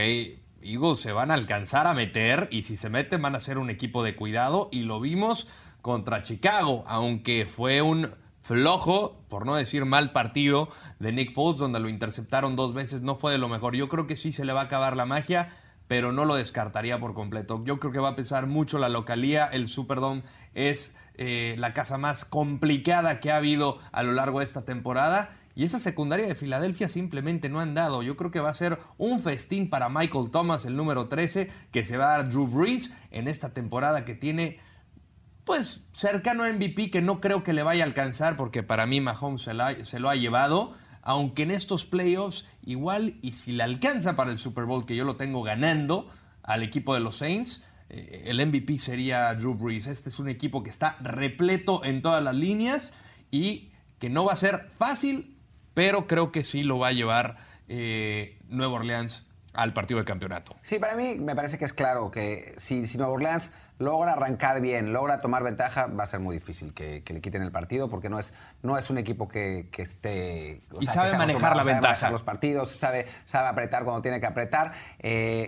Eagles se van a alcanzar a meter, y si se meten van a ser un equipo de cuidado, y lo vimos contra Chicago, aunque fue un flojo, por no decir mal partido de Nick Foles, donde lo interceptaron dos veces, no fue de lo mejor. Yo creo que sí se le va a acabar la magia, pero no lo descartaría por completo. Yo creo que va a pesar mucho la localía. El Superdome es la casa más complicada que ha habido a lo largo de esta temporada, y esa secundaria de Filadelfia simplemente no han dado. Yo creo que va a ser un festín para Michael Thomas, el número 13, que se va a dar Drew Brees en esta temporada que tiene, pues, cercano a MVP, que no creo que le vaya a alcanzar, porque para mí Mahomes se lo ha llevado, aunque en estos playoffs igual, y si le alcanza para el Super Bowl, que yo lo tengo ganando al equipo de los Saints, el MVP sería Drew Brees. Este es un equipo que está repleto en todas las líneas y que no va a ser fácil, pero creo que sí lo va a llevar Nueva Orleans al partido del campeonato. Sí, para mí me parece que es claro que si Nueva Orleans logra arrancar bien, logra tomar ventaja, va a ser muy difícil que le quiten el partido, porque no es un equipo que esté... Y sabe manejar la ventaja. Sabe manejar los partidos, sabe apretar cuando tiene que apretar.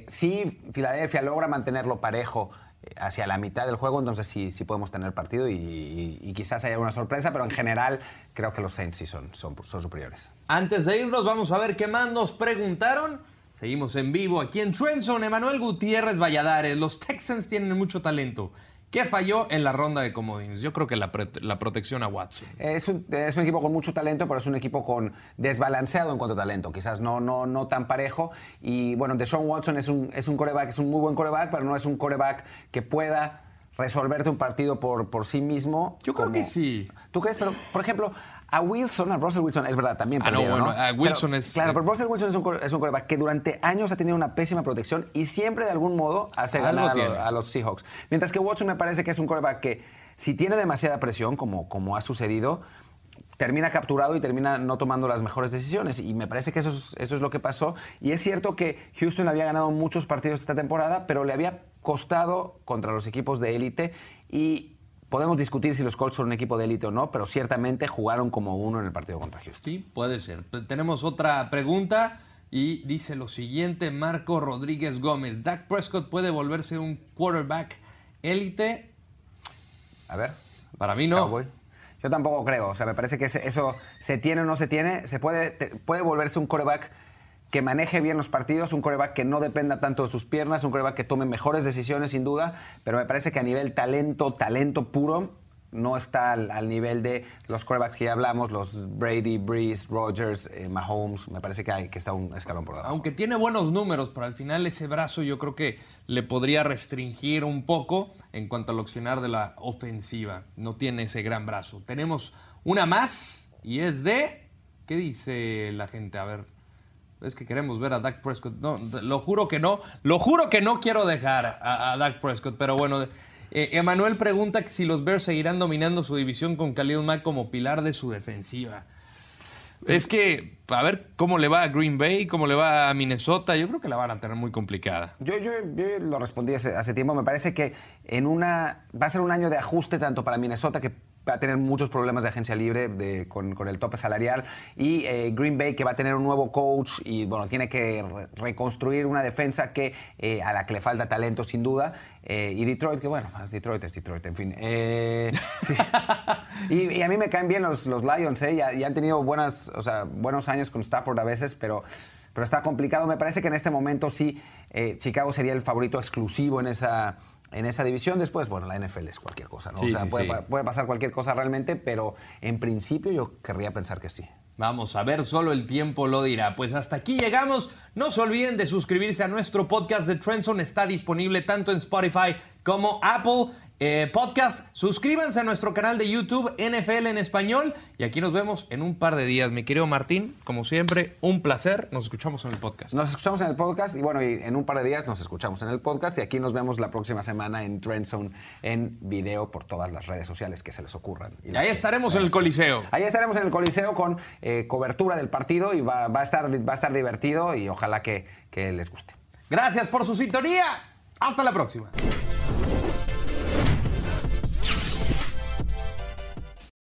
Si Filadelfia logra mantenerlo parejo hacia la mitad del juego, entonces sí podemos tener partido y quizás haya una sorpresa, pero en general creo que los Saints sí son superiores. Antes de irnos, vamos a ver qué más nos preguntaron. Seguimos en vivo aquí en Trend Zone. Emanuel Gutiérrez Valladares. Los Texans tienen mucho talento. ¿Qué falló en la ronda de comodines? Yo creo que la protección a Watson. Es un equipo con mucho talento, pero es un equipo desbalanceado en cuanto a talento. Quizás no tan parejo. Y bueno, Deshaun Watson es un quarterback, es un muy buen quarterback, pero no es un quarterback que pueda resolverte un partido por sí mismo. Yo creo que sí. ¿Tú crees? Pero, por ejemplo, a Russell Wilson, es verdad, también perdieron, ¿no? A Wilson, claro, pero Russell Wilson es un quarterback que durante años ha tenido una pésima protección y siempre de algún modo hace ganar a los Seahawks. Mientras que Watson me parece que es un quarterback que, si tiene demasiada presión, como ha sucedido, termina capturado y termina no tomando las mejores decisiones. Y me parece que eso es lo que pasó. Y es cierto que Houston había ganado muchos partidos esta temporada, pero le había costado contra los equipos de élite. Y podemos discutir si los Colts son un equipo de élite o no, pero ciertamente jugaron como uno en el partido contra Houston. Sí, puede ser. Tenemos otra pregunta y dice lo siguiente, Marco Rodríguez Gómez. ¿Dak Prescott puede volverse un quarterback élite? A ver. Para mí no. Cowboy. Yo tampoco creo. O sea, me parece que eso se tiene o no se tiene. Se puede volverse un quarterback que maneje bien los partidos, un quarterback que no dependa tanto de sus piernas, un quarterback que tome mejores decisiones, sin duda, pero me parece que a nivel talento puro, no está al nivel de los quarterbacks que ya hablamos, los Brady, Brees, Rodgers, Mahomes. Me parece que está un escalón por debajo. Aunque tiene buenos números, pero al final ese brazo yo creo que le podría restringir un poco en cuanto al accionar de la ofensiva. No tiene ese gran brazo. Tenemos una más y es de... ¿Qué dice la gente? A ver... Es que queremos ver a Dak Prescott. No, lo juro que no quiero dejar a Dak Prescott. Pero bueno, Emanuel pregunta que si los Bears seguirán dominando su división con Khalil Mack como pilar de su defensiva. Es que, a ver cómo le va a Green Bay, cómo le va a Minnesota. Yo creo que la van a tener muy complicada. Yo lo respondí hace tiempo. Me parece que va a ser un año de ajuste tanto para Minnesota, que va a tener muchos problemas de agencia libre con el tope salarial. Y Green Bay, que va a tener un nuevo coach y bueno, tiene que reconstruir una defensa que a la que le falta talento, sin duda. Y Detroit, que bueno, es Detroit, en fin. Sí. Y a mí me caen bien los Lions, y han tenido buenos años con Stafford a veces, pero está complicado. Me parece que en este momento sí, Chicago sería el favorito exclusivo en esa división. Después, bueno, la NFL es cualquier cosa, ¿no? Sí, puede pasar cualquier cosa realmente, pero en principio yo querría pensar que sí. Vamos a ver, solo el tiempo lo dirá. Pues hasta aquí llegamos. No se olviden de suscribirse a nuestro podcast de Trend Zone. Está disponible tanto en Spotify como Apple Podcast. Suscríbanse a nuestro canal de YouTube, NFL en Español. Y aquí nos vemos en un par de días. Mi querido Martín, como siempre, un placer. Nos escuchamos en el podcast. Nos escuchamos en el podcast. Y bueno, en un par de días nos escuchamos en el podcast. Y aquí nos vemos la próxima semana en Trend Zone, en video, por todas las redes sociales que se les ocurran. Y ahí estaremos en el Coliseo. Ahí estaremos en el Coliseo con cobertura del partido. Y va a estar divertido. Y ojalá que les guste. Gracias por su sintonía. Hasta la próxima.